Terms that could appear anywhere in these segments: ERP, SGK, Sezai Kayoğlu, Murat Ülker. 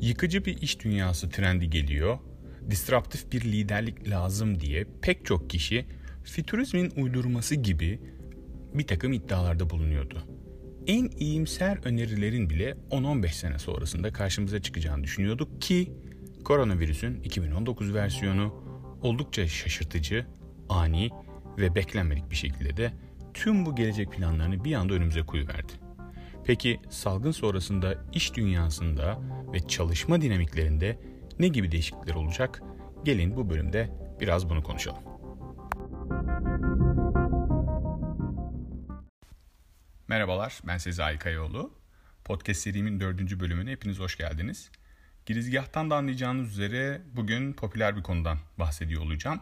Yıkıcı bir iş dünyası trendi geliyor, disruptif bir liderlik lazım diye pek çok kişi fütürizmin uydurması gibi bir takım iddialarda bulunuyordu. En iyimser önerilerin bile 10-15 sene sonrasında karşımıza çıkacağını düşünüyorduk ki koronavirüsün 2019 versiyonu oldukça şaşırtıcı, ani ve beklenmedik bir şekilde de tüm bu gelecek planlarını bir anda önümüze koyuverdi. Peki salgın sonrasında iş dünyasında ve çalışma dinamiklerinde ne gibi değişiklikler olacak? Gelin bu bölümde biraz bunu konuşalım. Merhabalar, ben Sezai Kayoğlu. Podcast serimin 4. bölümüne hepiniz hoş geldiniz. Girizgahtan da anlayacağınız üzere bugün popüler bir konudan bahsediyor olacağım.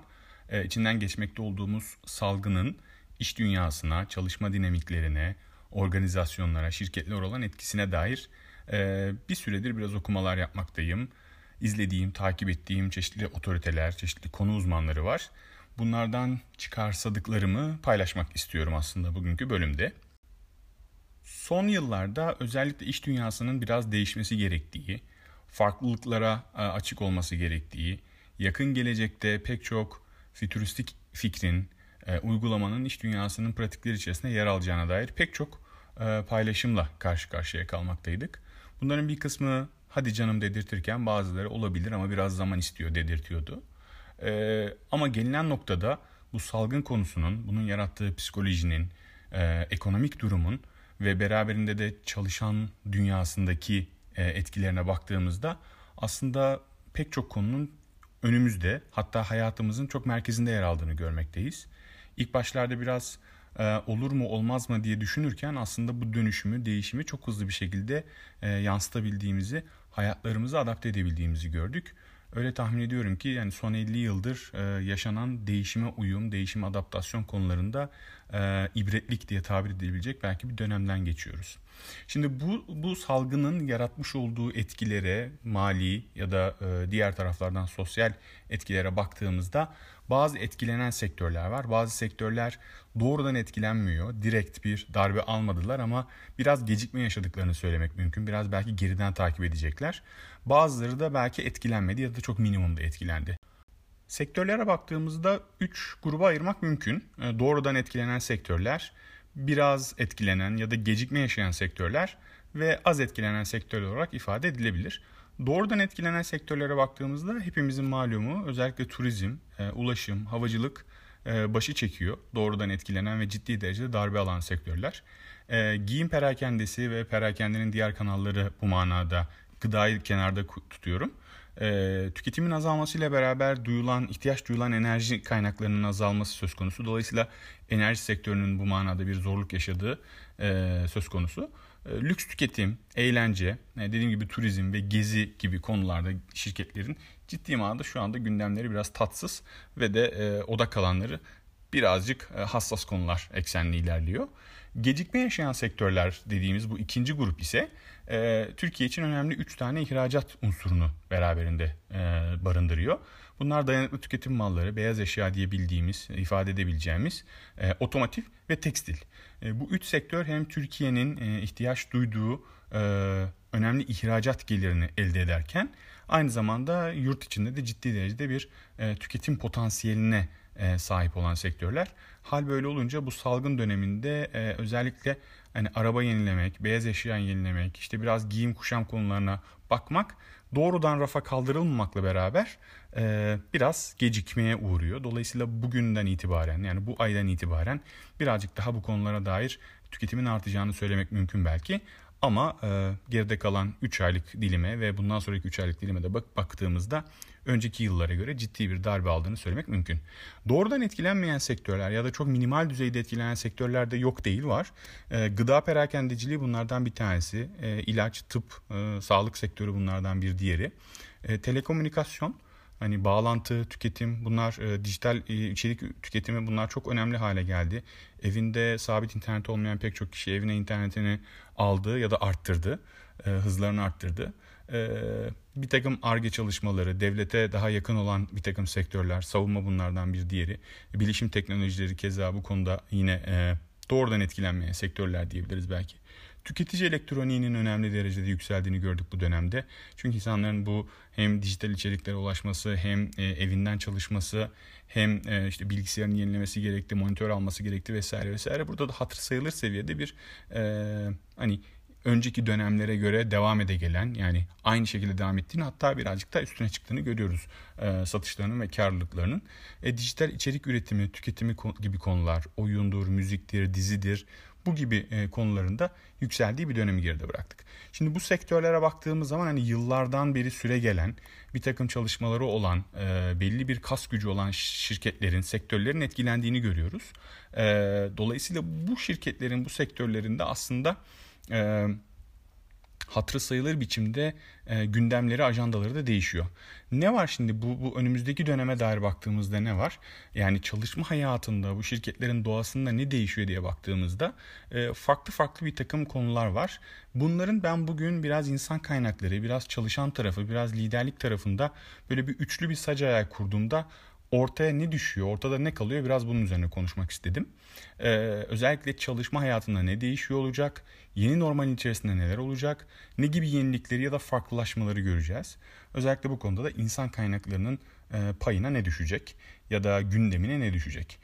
İçinden geçmekte olduğumuz salgının iş dünyasına, çalışma dinamiklerine, organizasyonlara, şirketler olan etkisine dair bir süredir biraz okumalar yapmaktayım. İzlediğim, takip ettiğim çeşitli otoriteler, çeşitli konu uzmanları var. Bunlardan çıkarsadıklarımı paylaşmak istiyorum aslında bugünkü bölümde. Son yıllarda özellikle iş dünyasının biraz değişmesi gerektiği, farklılıklara açık olması gerektiği, yakın gelecekte pek çok fütüristik fikrin, uygulamanın iş dünyasının pratikleri içerisinde yer alacağına dair pek çok paylaşımla karşı karşıya kalmaktaydık. Bunların bir kısmı hadi canım dedirtirken bazıları olabilir ama biraz zaman istiyor dedirtiyordu. Ama gelinen noktada bu salgın konusunun, bunun yarattığı psikolojinin, ekonomik durumun ve beraberinde de çalışan dünyasındaki etkilerine baktığımızda aslında pek çok konunun önümüzde, hatta hayatımızın çok merkezinde yer aldığını görmekteyiz. İlk başlarda biraz olur mu olmaz mı diye düşünürken aslında bu dönüşümü, değişimi çok hızlı bir şekilde yansıtabildiğimizi, hayatlarımızı adapte edebildiğimizi gördük. Öyle tahmin ediyorum ki yani son 50 yıldır yaşanan değişime uyum, değişim adaptasyon konularında ibretlik diye tabir edilebilecek belki bir dönemden geçiyoruz. Şimdi bu salgının yaratmış olduğu etkilere, mali ya da diğer taraflardan sosyal etkilere baktığımızda bazı etkilenen sektörler var. Bazı sektörler doğrudan etkilenmiyor, direkt bir darbe almadılar ama biraz gecikme yaşadıklarını söylemek mümkün. Biraz belki geriden takip edecekler. Bazıları da belki etkilenmedi ya da çok minimumda etkilendi. Sektörlere baktığımızda 3 gruba ayırmak mümkün. Doğrudan etkilenen sektörler, biraz etkilenen ya da gecikme yaşayan sektörler ve az etkilenen sektörler olarak ifade edilebilir. Doğrudan etkilenen sektörlere baktığımızda hepimizin malumu özellikle turizm, ulaşım, havacılık başı çekiyor. Doğrudan etkilenen ve ciddi derecede darbe alan sektörler. Giyim perakendesi ve perakendenin diğer kanalları bu manada, gıdayı kenarda tutuyorum. Tüketimin azalmasıyla beraber ihtiyaç duyulan enerji kaynaklarının azalması söz konusu. Dolayısıyla enerji sektörünün bu manada bir zorluk yaşadığı söz konusu. Lüks tüketim, eğlence, dediğim gibi turizm ve gezi gibi konularda şirketlerin ciddi manada şu anda gündemleri biraz tatsız ve de odak alanları birazcık hassas konular eksenli ilerliyor. Gecikme yaşayan sektörler dediğimiz bu ikinci grup ise Türkiye için önemli 3 tane ihracat unsurunu beraberinde barındırıyor. Bunlar dayanıklı tüketim malları, beyaz eşya diye bildiğimiz, ifade edebileceğimiz otomotiv ve tekstil. Bu 3 sektör hem Türkiye'nin ihtiyaç duyduğu önemli ihracat gelirini elde ederken aynı zamanda yurt içinde de ciddi derecede bir tüketim potansiyeline sahip olan sektörler. Hal böyle olunca bu salgın döneminde özellikle hani araba yenilemek, beyaz eşya yenilemek, işte biraz giyim kuşam konularına bakmak doğrudan rafa kaldırılmamakla beraber biraz gecikmeye uğruyor. Dolayısıyla bugünden itibaren yani bu aydan itibaren birazcık daha bu konulara dair tüketimin artacağını söylemek mümkün belki. Ama geride kalan 3 aylık dilime ve bundan sonraki 3 aylık dilime de baktığımızda önceki yıllara göre ciddi bir darbe aldığını söylemek mümkün. Doğrudan etkilenmeyen sektörler ya da çok minimal düzeyde etkilenen sektörler de yok değil var. Gıda perakendeciliği bunlardan bir tanesi. İlaç, tıp, sağlık sektörü bunlardan bir diğeri. Telekomünikasyon, hani bağlantı, tüketim, bunlar dijital içerik tüketimi bunlar çok önemli hale geldi. Evinde sabit internet olmayan pek çok kişi evine internetini aldı ya da arttırdı, hızlarını arttırdı. Bir takım ARGE çalışmaları, devlete daha yakın olan bir takım sektörler, savunma bunlardan bir diğeri. Bilişim teknolojileri keza bu konuda yine doğrudan etkilenmeyen sektörler diyebiliriz belki. tüketici elektroniğinin önemli derecede yükseldiğini gördük bu dönemde. Çünkü insanların bu hem dijital içeriklere ulaşması, hem evinden çalışması, hem işte bilgisayarını yenilemesi gerekti, monitör alması gerekti vesaire vesaire. Burada da hatır sayılır seviyede bir hani önceki dönemlere göre devam ede gelen, yani aynı şekilde devam ettiğini, hatta birazcık da üstüne çıktığını görüyoruz satışlarının ve karlılıklarının. Dijital içerik üretimi, tüketimi gibi konular, oyundur, müziktir, dizidir, bu gibi konularında yükseldiği bir dönemi geride bıraktık. Şimdi bu sektörlere baktığımız zaman hani yıllardan beri süre gelen, bir takım çalışmaları olan, belli bir kas gücü olan şirketlerin, sektörlerin etkilendiğini görüyoruz. Dolayısıyla bu şirketlerin, bu sektörlerinde aslında hatırı sayılır biçimde gündemleri, ajandaları da değişiyor. Ne var şimdi bu önümüzdeki döneme dair baktığımızda ne var? Yani çalışma hayatında, bu şirketlerin doğasında ne değişiyor diye baktığımızda farklı bir takım konular var. Bunların ben bugün biraz insan kaynakları, biraz çalışan tarafı, biraz liderlik tarafında böyle bir üçlü bir sac ayağı kurduğumda ortaya ne düşüyor, ortada ne kalıyor, biraz bunun üzerine konuşmak istedim. Özellikle çalışma hayatında ne değişiyor olacak, yeni normal içerisinde neler olacak, ne gibi yenilikleri ya da farklılaşmaları göreceğiz. Özellikle bu konuda da insan kaynaklarının payına ne düşecek ya da gündemine ne düşecek.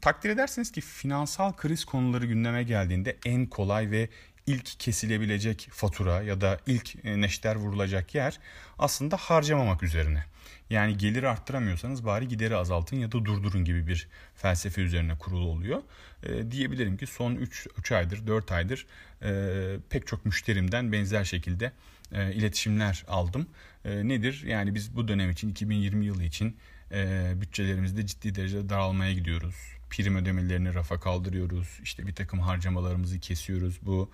Takdir edersiniz ki finansal kriz konuları gündeme geldiğinde en kolay ve ilk kesilebilecek fatura ya da ilk neşter vurulacak yer aslında harcamamak üzerine. Yani geliri arttıramıyorsanız bari gideri azaltın ya da durdurun gibi bir felsefe üzerine kurulu oluyor. Diyebilirim ki son 3 aydır, 4 aydır pek çok müşterimden benzer şekilde iletişimler aldım. Nedir? Yani biz bu dönem için, 2020 yılı için bütçelerimizde ciddi derecede daralmaya gidiyoruz. Prim ödemelerini rafa kaldırıyoruz. İşte bir takım harcamalarımızı kesiyoruz. Bu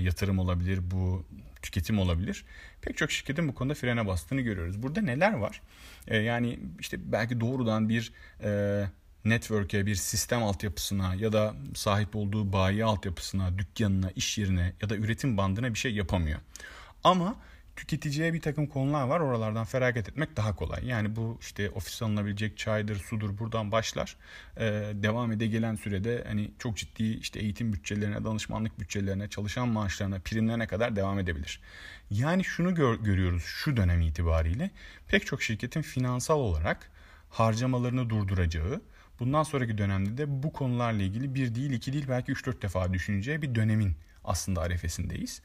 yatırım olabilir, bu tüketim olabilir. Pek çok şirketin bu konuda frene bastığını görüyoruz. Burada neler var? Yani işte belki doğrudan bir network'e, bir sistem altyapısına ya da sahip olduğu bayi altyapısına, dükkanına, iş yerine ya da üretim bandına bir şey yapamıyor. Ama tüketiciye bir takım konular var. Oralardan feragat etmek daha kolay. Yani bu işte ofis alınabilecek çaydır, sudur, buradan başlar. Devam ede gelen sürede hani çok ciddi işte eğitim bütçelerine, danışmanlık bütçelerine, çalışan maaşlarına, primlerine kadar devam edebilir. Yani şunu görüyoruz şu dönem itibariyle. Pek çok şirketin finansal olarak harcamalarını durduracağı, bundan sonraki dönemde de bu konularla ilgili bir değil, iki değil, belki 3-4 defa düşüneceği bir dönemin aslında arefesindeyiz.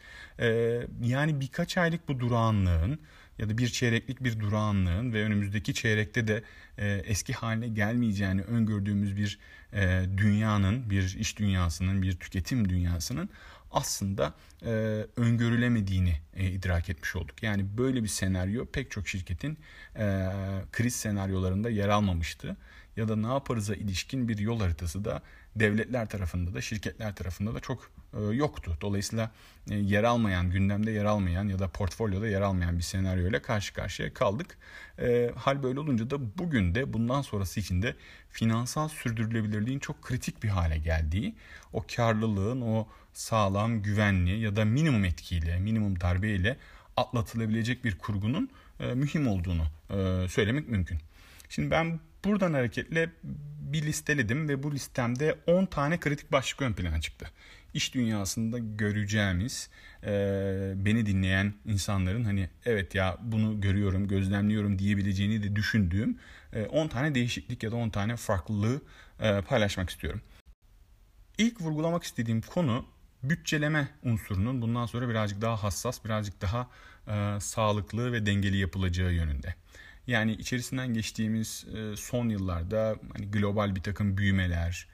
Yani birkaç aylık bu durağanlığın ya da bir çeyreklik bir durağanlığın ve önümüzdeki çeyrekte de eski haline gelmeyeceğini öngördüğümüz bir dünyanın, bir iş dünyasının, bir tüketim dünyasının aslında öngörülemediğini idrak etmiş olduk. Yani böyle bir senaryo pek çok şirketin kriz senaryolarında yer almamıştı. Ya da ne yaparıza ilişkin bir yol haritası da devletler tarafında da şirketler tarafında da çok yoktu. Dolayısıyla yer almayan, gündemde yer almayan ya da portfolyoda yer almayan bir senaryoyla karşı karşıya kaldık. Hal böyle olunca da bugün de bundan sonrası için de finansal sürdürülebilirliğin çok kritik bir hale geldiği, o karlılığın, o sağlam, güvenli ya da minimum etkiyle, minimum darbeyle atlatılabilecek bir kurgunun mühim olduğunu söylemek mümkün. Şimdi ben buradan hareketle bir listeledim ve bu listemde 10 tane kritik başlık ön plana çıktı. İş dünyasında göreceğimiz, beni dinleyen insanların hani evet ya bunu görüyorum, gözlemliyorum diyebileceğini de düşündüğüm 10 tane değişiklik ya da 10 tane farklılığı paylaşmak istiyorum. İlk vurgulamak istediğim konu bütçeleme unsurunun bundan sonra birazcık daha hassas, birazcık daha sağlıklı ve dengeli yapılacağı yönünde. Yani içerisinden geçtiğimiz son yıllarda hani global bir takım büyümeler,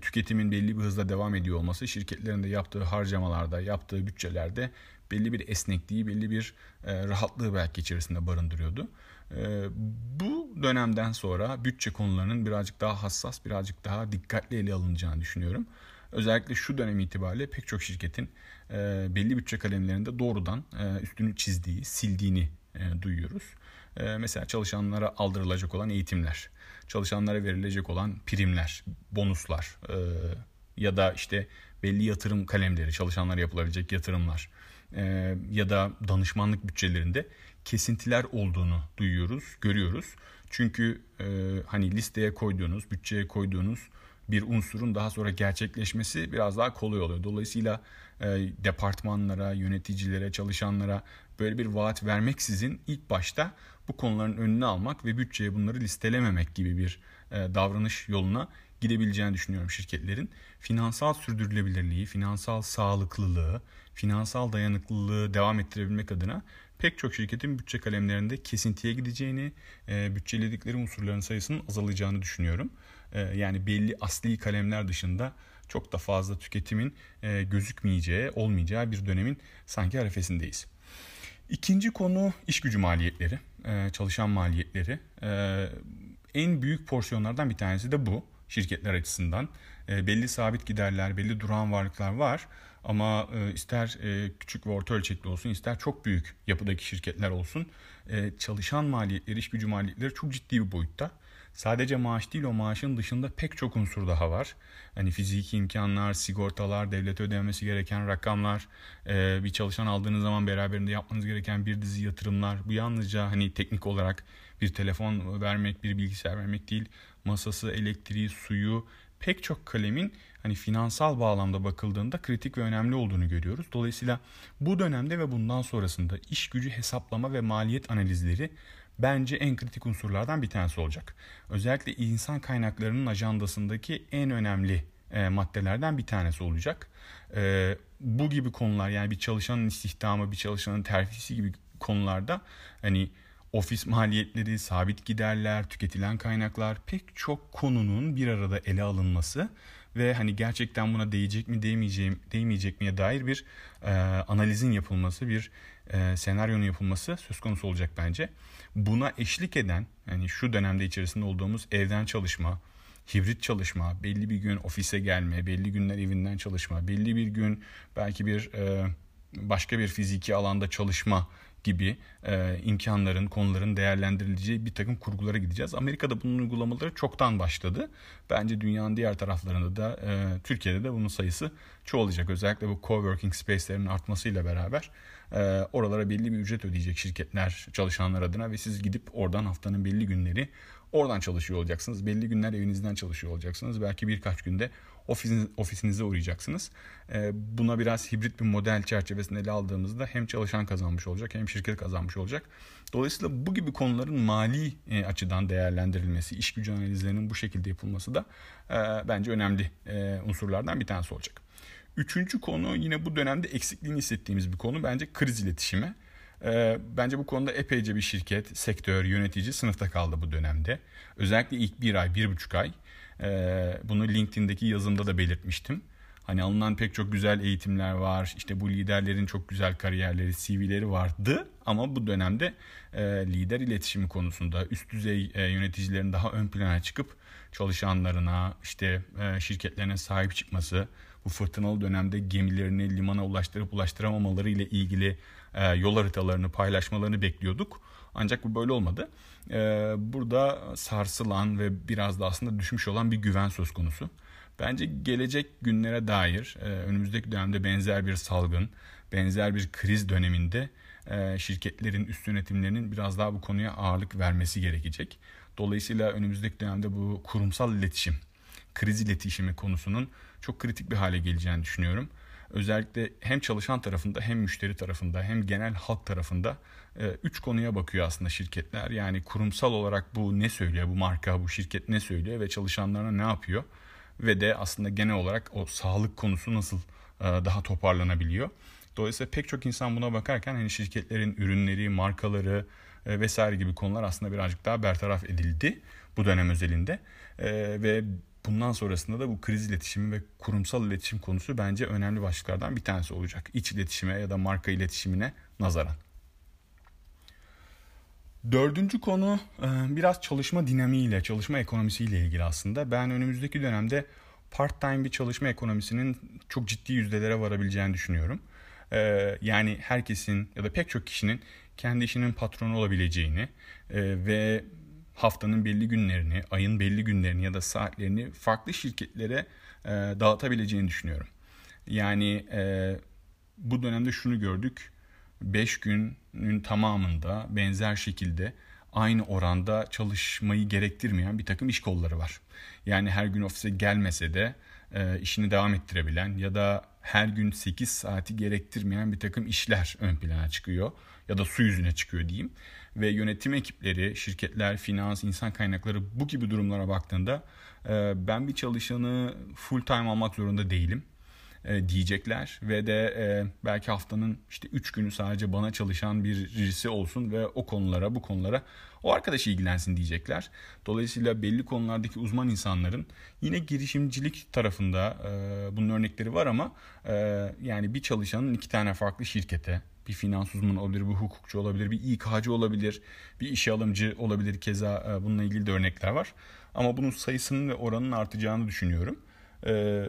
tüketimin belli bir hızla devam ediyor olması, şirketlerin de yaptığı harcamalarda, yaptığı bütçelerde belli bir esnekliği, belli bir rahatlığı belki içerisinde barındırıyordu. Bu dönemden sonra bütçe konularının birazcık daha hassas, birazcık daha dikkatli ele alınacağını düşünüyorum. Özellikle şu dönem itibariyle pek çok şirketin belli bütçe kalemlerinde doğrudan üstünü çizdiği, sildiğini duyuyoruz. Mesela çalışanlara aldırılacak olan eğitimler, çalışanlara verilecek olan primler, bonuslar ya da işte belli yatırım kalemleri, çalışanlara yapılabilecek yatırımlar ya da danışmanlık bütçelerinde kesintiler olduğunu duyuyoruz, görüyoruz. Çünkü hani listeye koyduğunuz, bütçeye koyduğunuz bir unsurun daha sonra gerçekleşmesi biraz daha kolay oluyor. Dolayısıyla departmanlara, yöneticilere, çalışanlara böyle bir vaat vermeksizin ilk başta bu konuların önünü almak ve bütçeye bunları listelememek gibi bir davranış yoluna gidebileceğini düşünüyorum şirketlerin. Finansal sürdürülebilirliği, finansal sağlıklılığı, finansal dayanıklılığı devam ettirebilmek adına pek çok şirketin bütçe kalemlerinde kesintiye gideceğini, bütçeledikleri unsurların sayısının azalacağını düşünüyorum. Yani belli asli kalemler dışında çok da fazla tüketimin gözükmeyeceği, olmayacağı bir dönemin sanki arefesindeyiz. İkinci konu iş gücü maliyetleri, çalışan maliyetleri. En büyük porsiyonlardan bir tanesi de bu şirketler açısından. Belli sabit giderler, belli durağan varlıklar var. Ama ister küçük ve orta ölçekli olsun, ister çok büyük yapıdaki şirketler olsun, çalışan maliyetleri, iş gücü maliyetleri çok ciddi bir boyutta. Sadece maaş değil, o maaşın dışında pek çok unsur daha var. Hani fiziki imkanlar, sigortalar, devlete ödenmesi gereken rakamlar, bir çalışan aldığınız zaman beraberinde yapmanız gereken bir dizi yatırımlar. Bu yalnızca hani teknik olarak bir telefon vermek, bir bilgisayar vermek değil, masası, elektriği, suyu, pek çok kalemin hani finansal bağlamda bakıldığında kritik ve önemli olduğunu görüyoruz. Dolayısıyla bu dönemde ve bundan sonrasında iş gücü hesaplama ve maliyet analizleri bence en kritik unsurlardan bir tanesi olacak. Özellikle insan kaynaklarının ajandasındaki en önemli maddelerden bir tanesi olacak. Bu gibi konular, yani bir çalışanın istihdamı, bir çalışanın terfisi gibi konularda hani ofis maliyetleri, sabit giderler, tüketilen kaynaklar, pek çok konunun bir arada ele alınması ve hani gerçekten buna değecek mi, değmeyecek miye dair bir analizin yapılması, bir senaryonun yapılması söz konusu olacak bence. Buna eşlik eden, yani şu dönemde içerisinde olduğumuz evden çalışma, hibrit çalışma, belli bir gün ofise gelme, belli günler evinden çalışma, belli bir gün belki bir başka bir fiziki alanda çalışma gibi imkanların, konuların değerlendirileceği bir takım kurgulara gideceğiz. Amerika'da bunun uygulamaları çoktan başladı. Bence dünyanın diğer taraflarında da, Türkiye'de de bunun sayısı çoğalacak. Özellikle bu coworking space'lerin artmasıyla beraber oralara belli bir ücret ödeyecek şirketler çalışanlar adına ve siz gidip oradan haftanın belli günleri oradan çalışıyor olacaksınız. Belli günler evinizden çalışıyor olacaksınız. Belki birkaç günde ofisinize uğrayacaksınız. Buna biraz hibrit bir model çerçevesinde ele aldığımızda hem çalışan kazanmış olacak hem şirket kazanmış olacak. Dolayısıyla bu gibi konuların mali açıdan değerlendirilmesi, iş gücü analizlerinin bu şekilde yapılması da bence önemli unsurlardan bir tanesi olacak. Üçüncü konu, yine bu dönemde eksikliğini hissettiğimiz bir konu, bence kriz iletişimi. Bence bu konuda epeyce bir şirket, sektör, yönetici sınıfta kaldı bu dönemde. Özellikle ilk bir ay, 1,5 ay. Bunu LinkedIn'deki yazımda da belirtmiştim. Hani alınan pek çok güzel eğitimler var. İşte bu liderlerin çok güzel kariyerleri, CV'leri vardı. Ama bu dönemde lider iletişimi konusunda üst düzey yöneticilerin daha ön plana çıkıp çalışanlarına, işte şirketlerine sahip çıkması, bu fırtınalı dönemde gemilerini limana ulaştırıp ulaştıramamaları ile ilgili yol haritalarını paylaşmalarını bekliyorduk. Ancak bu böyle olmadı. Burada sarsılan ve biraz da aslında düşmüş olan bir güven söz konusu. Bence gelecek günlere dair önümüzdeki dönemde benzer bir salgın, benzer bir kriz döneminde şirketlerin, üst yönetimlerinin biraz daha bu konuya ağırlık vermesi gerekecek. Dolayısıyla önümüzdeki dönemde bu kurumsal iletişim, kriz iletişimi konusunun çok kritik bir hale geleceğini düşünüyorum. Özellikle hem çalışan tarafında, hem müşteri tarafında, hem genel halk tarafında 3 konuya bakıyor aslında şirketler. Yani kurumsal olarak bu ne söylüyor, bu marka, bu şirket ne söylüyor ve çalışanlarına ne yapıyor? Ve de aslında genel olarak o sağlık konusu nasıl daha toparlanabiliyor? Dolayısıyla pek çok insan buna bakarken hani şirketlerin ürünleri, markaları vesaire gibi konular aslında birazcık daha bertaraf edildi bu dönem özelinde. Ve bundan sonrasında da bu kriz iletişimi ve kurumsal iletişim konusu bence önemli başlıklardan bir tanesi olacak. İç iletişime ya da marka iletişimine nazaran. Dördüncü konu biraz çalışma dinamiğiyle, çalışma ekonomisiyle ilgili aslında. Ben önümüzdeki dönemde part-time bir çalışma ekonomisinin çok ciddi yüzdelere varabileceğini düşünüyorum. Yani herkesin ya da pek çok kişinin kendi işinin patronu olabileceğini ve haftanın belli günlerini, ayın belli günlerini ya da saatlerini farklı şirketlere dağıtabileceğini düşünüyorum. Yani bu dönemde şunu gördük. 5 günün tamamında benzer şekilde aynı oranda çalışmayı gerektirmeyen bir takım iş kolları var. Yani her gün ofise gelmese de işini devam ettirebilen ya da her gün 8 saati gerektirmeyen bir takım işler ön plana çıkıyor ya da su yüzüne çıkıyor diyeyim. Ve yönetim ekipleri, şirketler, finans, insan kaynakları bu gibi durumlara baktığında ben bir çalışanı full time almak zorunda değilim diyecekler ve de belki haftanın işte 3 günü sadece bana çalışan birisi olsun ve bu konulara o arkadaş ilgilensin diyecekler. Dolayısıyla belli konulardaki uzman insanların yine girişimcilik tarafında bunun örnekleri var ama yani bir çalışanın 2 tane farklı şirkete, bir finans uzmanı olabilir, bir hukukçu olabilir, bir İK'cı olabilir, bir işe alımcı olabilir, keza bununla ilgili de örnekler var. Ama bunun sayısının ve oranının artacağını düşünüyorum.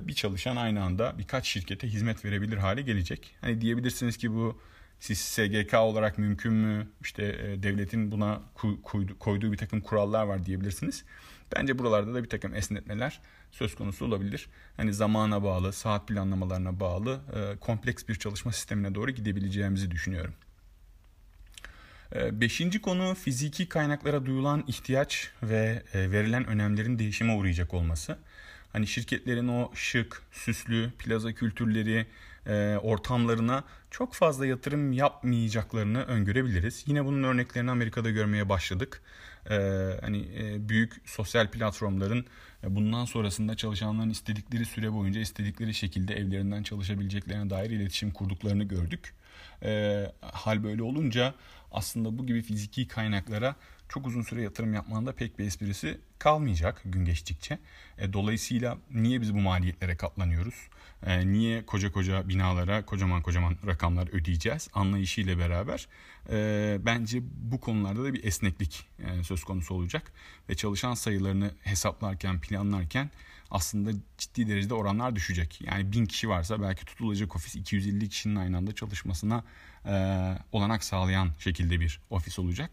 Bir çalışan aynı anda birkaç şirkete hizmet verebilir hale gelecek. Hani diyebilirsiniz ki bu siz SGK olarak mümkün mü? İşte devletin buna koyduğu bir takım kurallar var diyebilirsiniz. Bence buralarda da bir takım esnetmeler söz konusu olabilir. Hani zamana bağlı, saat planlamalarına bağlı kompleks bir çalışma sistemine doğru gidebileceğimizi düşünüyorum. 5. konu fiziki kaynaklara duyulan ihtiyaç ve verilen önemlerin değişime uğrayacak olması. Hani şirketlerin o şık, süslü, plaza kültürleri, ortamlarına çok fazla yatırım yapmayacaklarını öngörebiliriz. Yine bunun örneklerini Amerika'da görmeye başladık. Hani büyük sosyal platformların bundan sonrasında çalışanların istedikleri süre boyunca istedikleri şekilde evlerinden çalışabileceklerine dair iletişim kurduklarını gördük. Hal böyle olunca aslında bu gibi fiziki kaynaklara çok uzun süre yatırım yapmanın da pek bir esprisi kalmayacak gün geçtikçe. Dolayısıyla niye biz bu maliyetlere katlanıyoruz? Niye koca binalara kocaman rakamlar ödeyeceğiz? Anlayışıyla beraber bence bu konularda da bir esneklik söz konusu olacak. Ve çalışan sayılarını hesaplarken, planlarken aslında ciddi derecede oranlar düşecek. Yani 1000 kişi varsa belki tutulacak ofis 250 kişinin aynı anda çalışmasına olanak sağlayan şekilde bir ofis olacak.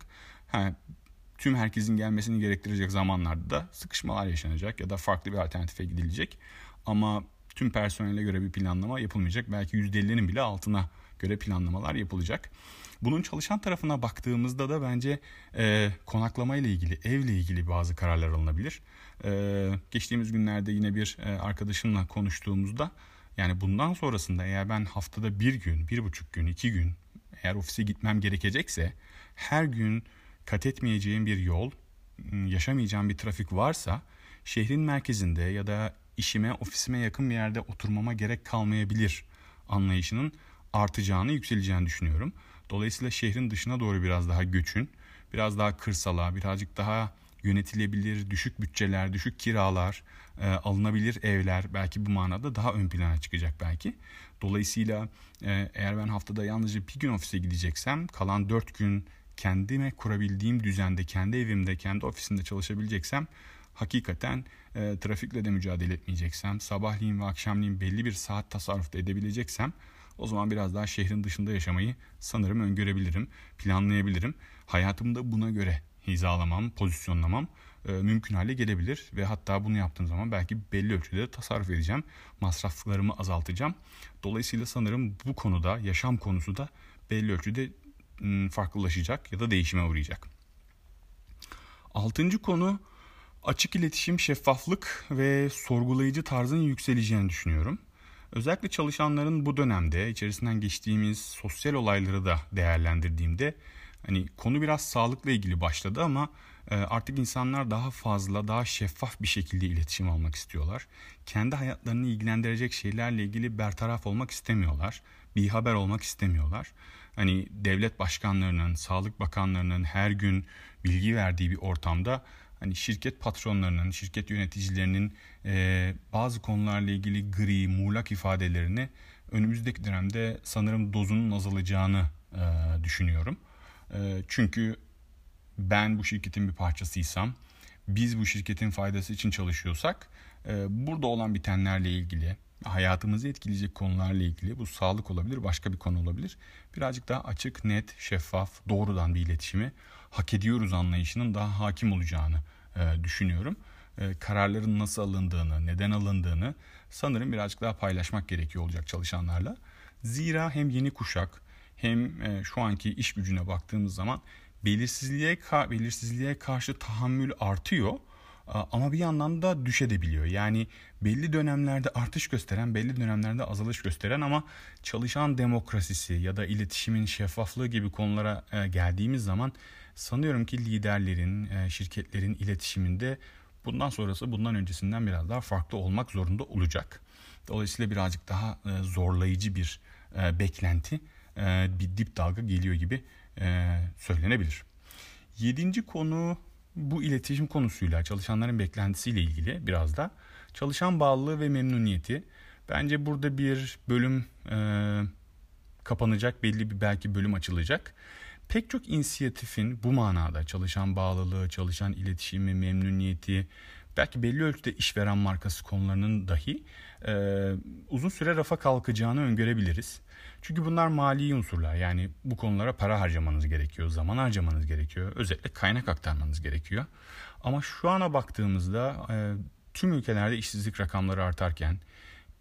Tüm herkesin gelmesini gerektirecek zamanlarda da sıkışmalar yaşanacak ya da farklı bir alternatife gidilecek. Ama tüm personele göre bir planlama yapılmayacak. Belki %50'nin bile altına göre planlamalar yapılacak. Bunun çalışan tarafına baktığımızda da bence konaklamayla ilgili, evle ilgili bazı kararlar alınabilir. Geçtiğimiz günlerde yine bir arkadaşımla konuştuğumuzda, yani bundan sonrasında eğer ben haftada 1 gün, 1,5 gün, 2 gün eğer ofise gitmem gerekecekse, her gün kat etmeyeceğim bir yol, yaşamayacağım bir trafik varsa şehrin merkezinde ya da işime, ofisime yakın bir yerde oturmama gerek kalmayabilir anlayışının artacağını, yükseleceğini düşünüyorum. Dolayısıyla şehrin dışına doğru biraz daha göçün, biraz daha kırsala, birazcık daha yönetilebilir, düşük bütçeler, düşük kiralar, alınabilir evler belki bu manada daha ön plana çıkacak belki. Dolayısıyla eğer ben haftada yalnızca 1 gün ofise gideceksem, kalan 4 gün kendime kurabildiğim düzende, kendi evimde, kendi ofisimde çalışabileceksem, hakikaten trafikle de mücadele etmeyeceksem, sabahleyin ve akşamleyin belli bir saat tasarrufta edebileceksem, o zaman biraz daha şehrin dışında yaşamayı sanırım öngörebilirim, planlayabilirim. Hayatımı da buna göre hizalamam, pozisyonlamam mümkün hale gelebilir ve hatta bunu yaptığım zaman belki belli ölçüde tasarruf edeceğim, masraflarımı azaltacağım. Dolayısıyla sanırım bu konuda, yaşam konusu da belli ölçüde farklılaşacak ya da değişime uğrayacak. 6. konu açık iletişim, şeffaflık ve sorgulayıcı tarzın yükseleceğini düşünüyorum. Özellikle çalışanların bu dönemde içerisinden geçtiğimiz sosyal olayları da değerlendirdiğimde, hani konu biraz sağlıkla ilgili başladı ama artık insanlar daha fazla, daha şeffaf bir şekilde iletişim almak istiyorlar. Kendi hayatlarını ilgilendirecek şeylerle ilgili bertaraf olmak istemiyorlar. Bir haber olmak istemiyorlar. Hani devlet başkanlarının, sağlık bakanlarının her gün bilgi verdiği bir ortamda, hani şirket patronlarının, şirket yöneticilerinin bazı konularla ilgili gri, muğlak ifadelerini önümüzdeki dönemde sanırım dozunun azalacağını düşünüyorum. Çünkü ben bu şirketin bir parçasıysam, biz bu şirketin faydası için çalışıyorsak, burada olan bitenlerle ilgili, hayatımızı etkileyecek konularla ilgili, bu sağlık olabilir, başka bir konu olabilir, birazcık daha açık, net, şeffaf, doğrudan bir iletişimi hak ediyoruz anlayışının daha hakim olacağını düşünüyorum. Kararların nasıl alındığını, neden alındığını sanırım birazcık daha paylaşmak gerekiyor olacak çalışanlarla. Zira hem yeni kuşak hem şu anki iş gücüne baktığımız zaman belirsizliğe karşı tahammül artıyor. Ama bir yandan da düşebiliyor. Yani belli dönemlerde artış gösteren, belli dönemlerde azalış gösteren ama çalışan demokrasisi ya da iletişimin şeffaflığı gibi konulara geldiğimiz zaman sanıyorum ki liderlerin, şirketlerin iletişiminde bundan sonrası bundan öncesinden biraz daha farklı olmak zorunda olacak. Dolayısıyla birazcık daha zorlayıcı bir beklenti, bir dip dalga geliyor gibi söylenebilir. 7. konu bu iletişim konusuyla, çalışanların beklentisiyle ilgili biraz da çalışan bağlılığı ve memnuniyeti. Bence burada bir bölüm kapanacak, belki bölüm açılacak. Pek çok inisiyatifin bu manada çalışan bağlılığı, çalışan iletişimi, memnuniyeti, belki belli ölçüde işveren markası konularının dahi uzun süre rafa kalkacağını öngörebiliriz. Çünkü bunlar mali unsurlar. Yani bu konulara para harcamanız gerekiyor, zaman harcamanız gerekiyor, özellikle kaynak aktarmanız gerekiyor. Ama şu ana baktığımızda tüm ülkelerde işsizlik rakamları artarken,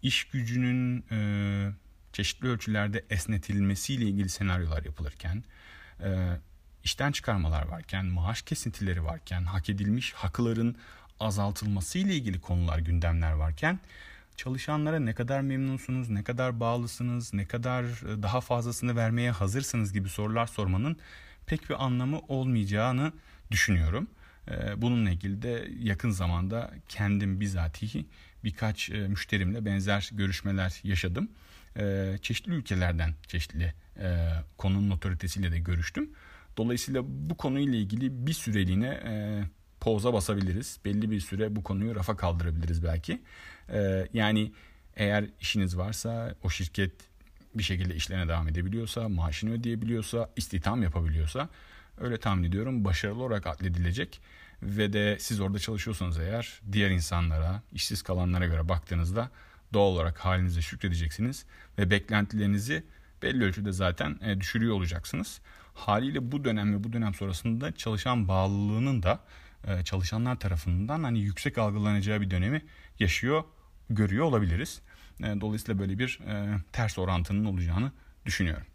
iş gücünün çeşitli ölçülerde esnetilmesiyle ilgili senaryolar yapılırken, işten çıkarmalar varken, maaş kesintileri varken, hak edilmiş hakların azaltılması ile ilgili konular, gündemler varken çalışanlara ne kadar memnunsunuz, ne kadar bağlısınız, ne kadar daha fazlasını vermeye hazırsınız gibi sorular sormanın pek bir anlamı olmayacağını düşünüyorum. Bununla ilgili de yakın zamanda kendim bizatihi birkaç müşterimle benzer görüşmeler yaşadım. Çeşitli ülkelerden çeşitli konunun otoritesiyle de görüştüm. Dolayısıyla bu konuyla ilgili bir süreliğine pauza basabiliriz. Belli bir süre bu konuyu rafa kaldırabiliriz belki. Yani eğer işiniz varsa, o şirket bir şekilde işlerine devam edebiliyorsa, maaşını ödeyebiliyorsa, istihdam yapabiliyorsa, öyle tahmin ediyorum başarılı olarak addedilecek. Ve de siz orada çalışıyorsanız eğer, diğer insanlara, işsiz kalanlara göre baktığınızda doğal olarak halinize şükredeceksiniz ve beklentilerinizi belli ölçüde zaten düşürüyor olacaksınız. Haliyle bu dönem ve bu dönem sonrasında çalışan bağlılığının da çalışanlar tarafından yüksek algılanacağı bir dönemi görüyor olabiliriz. Dolayısıyla böyle bir ters orantının olacağını düşünüyorum.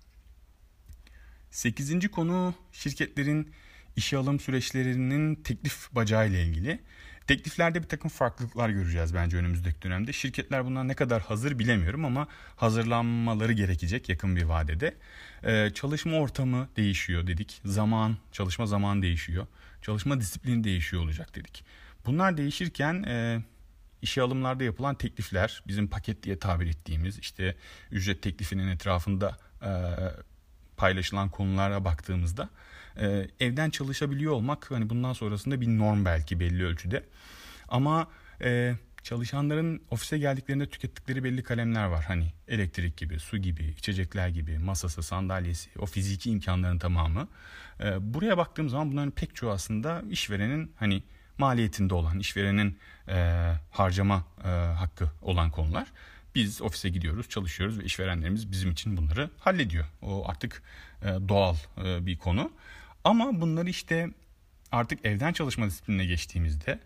8. konu şirketlerin işe alım süreçlerinin teklif bacağı ile ilgili. Tekliflerde bir takım farklılıklar göreceğiz bence önümüzdeki dönemde. Şirketler bundan ne kadar hazır bilemiyorum ama hazırlanmaları gerekecek yakın bir vadede. Çalışma ortamı değişiyor dedik. Çalışma zamanı değişiyor. Çalışma disiplini değişiyor olacak dedik. Bunlar değişirken işe alımlarda yapılan teklifler, bizim paket diye tabir ettiğimiz işte ücret teklifinin etrafında paylaşılan konulara baktığımızda evden çalışabiliyor olmak bundan sonrasında bir norm belki belli ölçüde. Ama çalışanların ofise geldiklerinde tükettikleri belli kalemler var. Elektrik gibi, su gibi, içecekler gibi, masası, sandalyesi, o fiziki imkanların tamamı. Buraya baktığım zaman bunların pek çoğu aslında işverenin maliyetinde olan, işverenin harcama hakkı olan konular. Biz ofise gidiyoruz, çalışıyoruz ve işverenlerimiz bizim için bunları hallediyor. O artık doğal bir konu. Ama bunları işte artık evden çalışma disiplinine geçtiğimizde,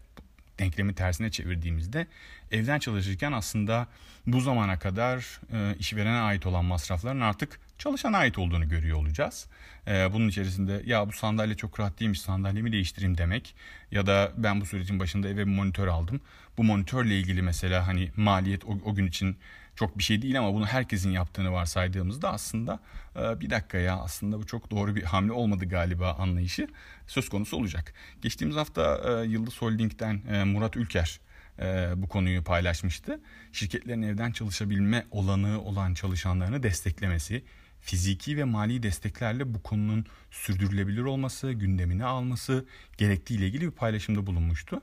denklemi tersine çevirdiğimizde evden çalışırken aslında bu zamana kadar işverene ait olan masrafların artık çalışana ait olduğunu görüyor olacağız. Bunun içerisinde ya bu sandalye çok rahat değilmiş, sandalyemi değiştireyim demek ya da ben bu sürecin başında eve bir monitör aldım. Bu monitörle ilgili mesela maliyet o gün için çok bir şey değil ama bunu herkesin yaptığını varsaydığımızda aslında bir dakika ya aslında bu çok doğru bir hamle olmadı galiba anlayışı söz konusu olacak. Geçtiğimiz hafta Yıldız Holding'den Murat Ülker bu konuyu paylaşmıştı. Şirketlerin evden çalışabilme olanağı olan çalışanlarını desteklemesi, fiziki ve mali desteklerle bu konunun sürdürülebilir olması, gündemine alması gerektiğiyle ilgili bir paylaşımda bulunmuştu.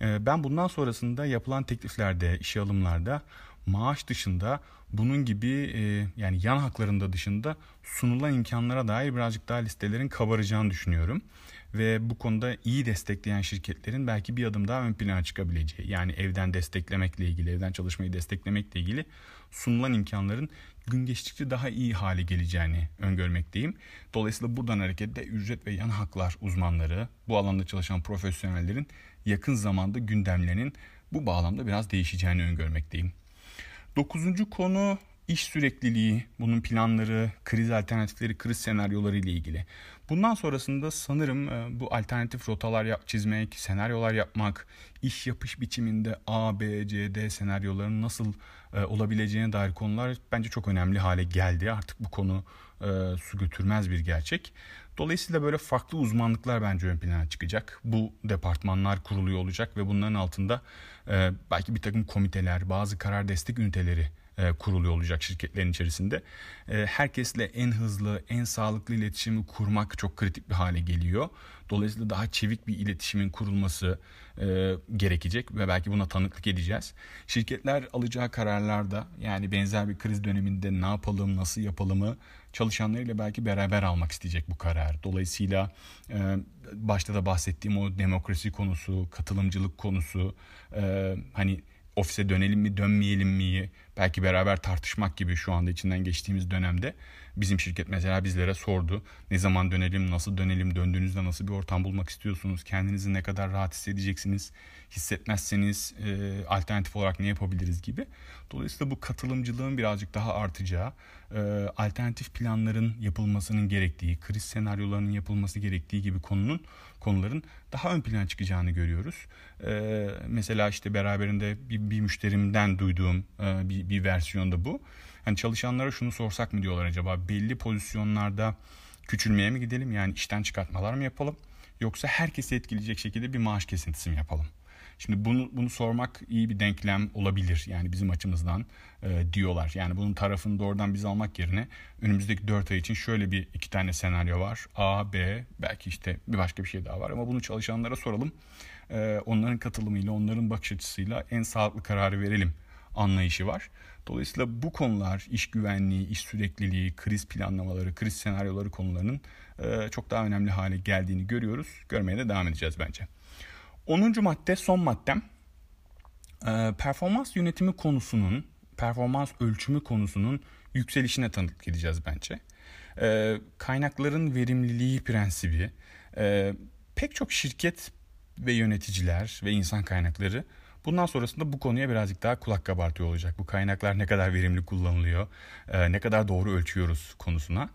Ben bundan sonrasında yapılan tekliflerde, işe alımlarda maaş dışında bunun gibi yan haklarında dışında sunulan imkanlara dair birazcık daha listelerin kabaracağını düşünüyorum. Ve bu konuda iyi destekleyen şirketlerin belki bir adım daha ön plana çıkabileceği, yani evden desteklemekle ilgili, evden çalışmayı desteklemekle ilgili sunulan imkanların gün geçtikçe daha iyi hale geleceğini öngörmekteyim. Dolayısıyla buradan hareketle ücret ve yan haklar uzmanları, bu alanda çalışan profesyonellerin yakın zamanda gündemlerinin bu bağlamda biraz değişeceğini öngörmekteyim. 9. konu iş sürekliliği, bunun planları, kriz alternatifleri, kriz senaryoları ile ilgili. Bundan sonrasında sanırım bu alternatif rotalar çizmek, senaryolar yapmak, iş yapış biçiminde A, B, C, D senaryoların nasıl olabileceğine dair konular bence çok önemli hale geldi. Artık bu konu su götürmez bir gerçek. Dolayısıyla böyle farklı uzmanlıklar bence ön plana çıkacak. Bu departmanlar kuruluyor olacak ve bunların altında belki bir takım komiteler, bazı karar destek üniteleri kuruluyor olacak şirketlerin içerisinde. Herkesle en hızlı, en sağlıklı iletişimi kurmak çok kritik bir hale geliyor. Dolayısıyla daha çevik bir iletişimin kurulması gerekecek ve belki buna tanıklık edeceğiz. Şirketler alacağı kararlarda, yani benzer bir kriz döneminde ne yapalım, nasıl yapalımı çalışanlarıyla belki beraber almak isteyecek bu karar. Dolayısıyla başta da bahsettiğim o demokrasi konusu, katılımcılık konusu, hani ofise dönelim mi dönmeyelim mi belki beraber tartışmak gibi şu anda içinden geçtiğimiz dönemde bizim şirket mesela bizlere sordu. Ne zaman dönelim, nasıl dönelim, döndüğünüzde nasıl bir ortam bulmak istiyorsunuz, kendinizi ne kadar rahat hissedeceksiniz, hissetmezseniz alternatif olarak ne yapabiliriz gibi. Dolayısıyla bu katılımcılığın birazcık daha artacağı, alternatif planların yapılmasının gerektiği, kriz senaryolarının yapılması gerektiği gibi konuların daha ön plana çıkacağını görüyoruz. Mesela işte beraberinde bir müşterimden duyduğum bir versiyonda bu. Yani çalışanlara şunu sorsak mı diyorlar acaba, belli pozisyonlarda küçülmeye mi gidelim, yani işten çıkartmalar mı yapalım, yoksa herkesi etkileyecek şekilde bir maaş kesintisi mi yapalım? Şimdi bunu sormak iyi bir denklem olabilir yani bizim açımızdan diyorlar. Yani bunun tarafını doğrudan biz almak yerine önümüzdeki 4 ay için şöyle iki tane senaryo var. A, B, belki işte bir başka bir şey daha var ama bunu çalışanlara soralım. Onların katılımıyla, onların bakış açısıyla en sağlıklı kararı verelim anlayışı var. Dolayısıyla bu konular, iş güvenliği, iş sürekliliği, kriz planlamaları, kriz senaryoları konularının çok daha önemli hale geldiğini görüyoruz. Görmeye de devam edeceğiz bence. 10. madde, son maddem, performans yönetimi konusunun, performans ölçümü konusunun yükselişine tanıklık edeceğiz bence. Kaynakların verimliliği prensibi, pek çok şirket ve yöneticiler ve insan kaynakları bundan sonrasında bu konuya birazcık daha kulak kabartıyor olacak. Bu kaynaklar ne kadar verimli kullanılıyor, ne kadar doğru ölçüyoruz konusuna.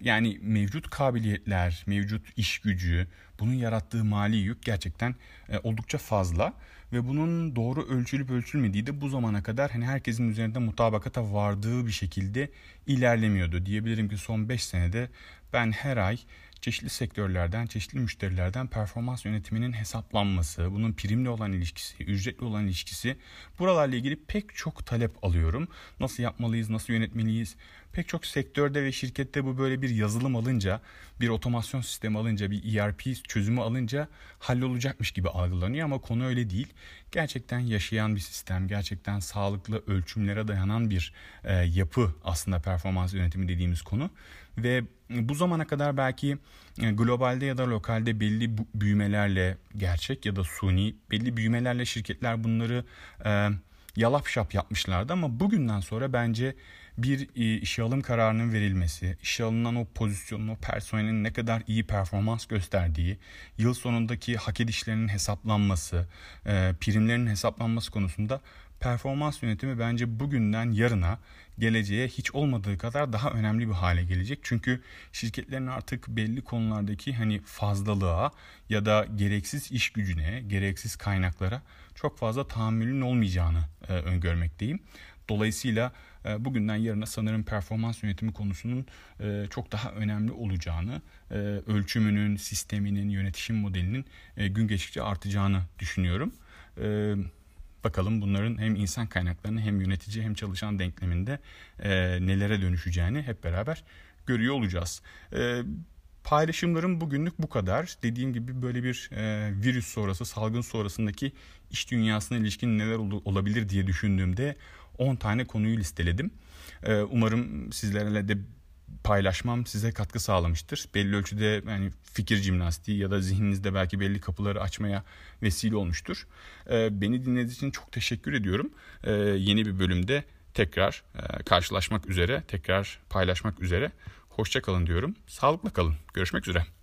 Yani mevcut kabiliyetler, mevcut iş gücü, bunun yarattığı mali yük gerçekten oldukça fazla. Ve bunun doğru ölçülüp ölçülmediği de bu zamana kadar hani herkesin üzerinde mutabakata vardığı bir şekilde ilerlemiyordu. Diyebilirim ki son 5 senede ben her ay çeşitli sektörlerden, çeşitli müşterilerden performans yönetiminin hesaplanması, bunun primle olan ilişkisi, ücretle olan ilişkisi, buralarla ilgili pek çok talep alıyorum. Nasıl yapmalıyız, nasıl yönetmeliyiz? Pek çok sektörde ve şirkette bu böyle bir yazılım alınca, bir otomasyon sistemi alınca, bir ERP çözümü alınca hallolacakmış gibi algılanıyor ama konu öyle değil. Gerçekten yaşayan bir sistem, gerçekten sağlıklı ölçümlere dayanan bir yapı aslında performans yönetimi dediğimiz konu. Ve bu zamana kadar belki globalde ya da lokalde belli büyümelerle, gerçek ya da suni belli büyümelerle şirketler bunları yalap şap yapmışlardı ama bugünden sonra bence bir işe alım kararının verilmesi, işe alınan o pozisyonun, o personelin ne kadar iyi performans gösterdiği, yıl sonundaki hak edişlerinin hesaplanması, primlerin hesaplanması konusunda performans yönetimi bence bugünden yarına, geleceğe hiç olmadığı kadar daha önemli bir hale gelecek. Çünkü şirketlerin artık belli konulardaki hani fazlalığa ya da gereksiz iş gücüne, gereksiz kaynaklara çok fazla tahammülün olmayacağını öngörmekteyim. Dolayısıyla bugünden yarına sanırım performans yönetimi konusunun çok daha önemli olacağını, ölçümünün, sisteminin, yönetişim modelinin gün geçtikçe artacağını düşünüyorum. Bakalım bunların hem insan kaynaklarını hem yönetici hem çalışan denkleminde nelere dönüşeceğini hep beraber görüyor olacağız. Paylaşımlarım bugünlük bu kadar. Dediğim gibi böyle bir virüs sonrası, salgın sonrasındaki iş dünyasına ilişkin neler olabilir diye düşündüğümde 10 tane konuyu listeledim. Umarım sizlerle de paylaşmam size katkı sağlamıştır. Belli ölçüde yani fikir jimnastiği ya da zihninizde belki belli kapıları açmaya vesile olmuştur. Beni dinlediğiniz için çok teşekkür ediyorum. Yeni bir bölümde tekrar karşılaşmak üzere, tekrar paylaşmak üzere. Hoşça kalın diyorum. Sağlıkla kalın. Görüşmek üzere.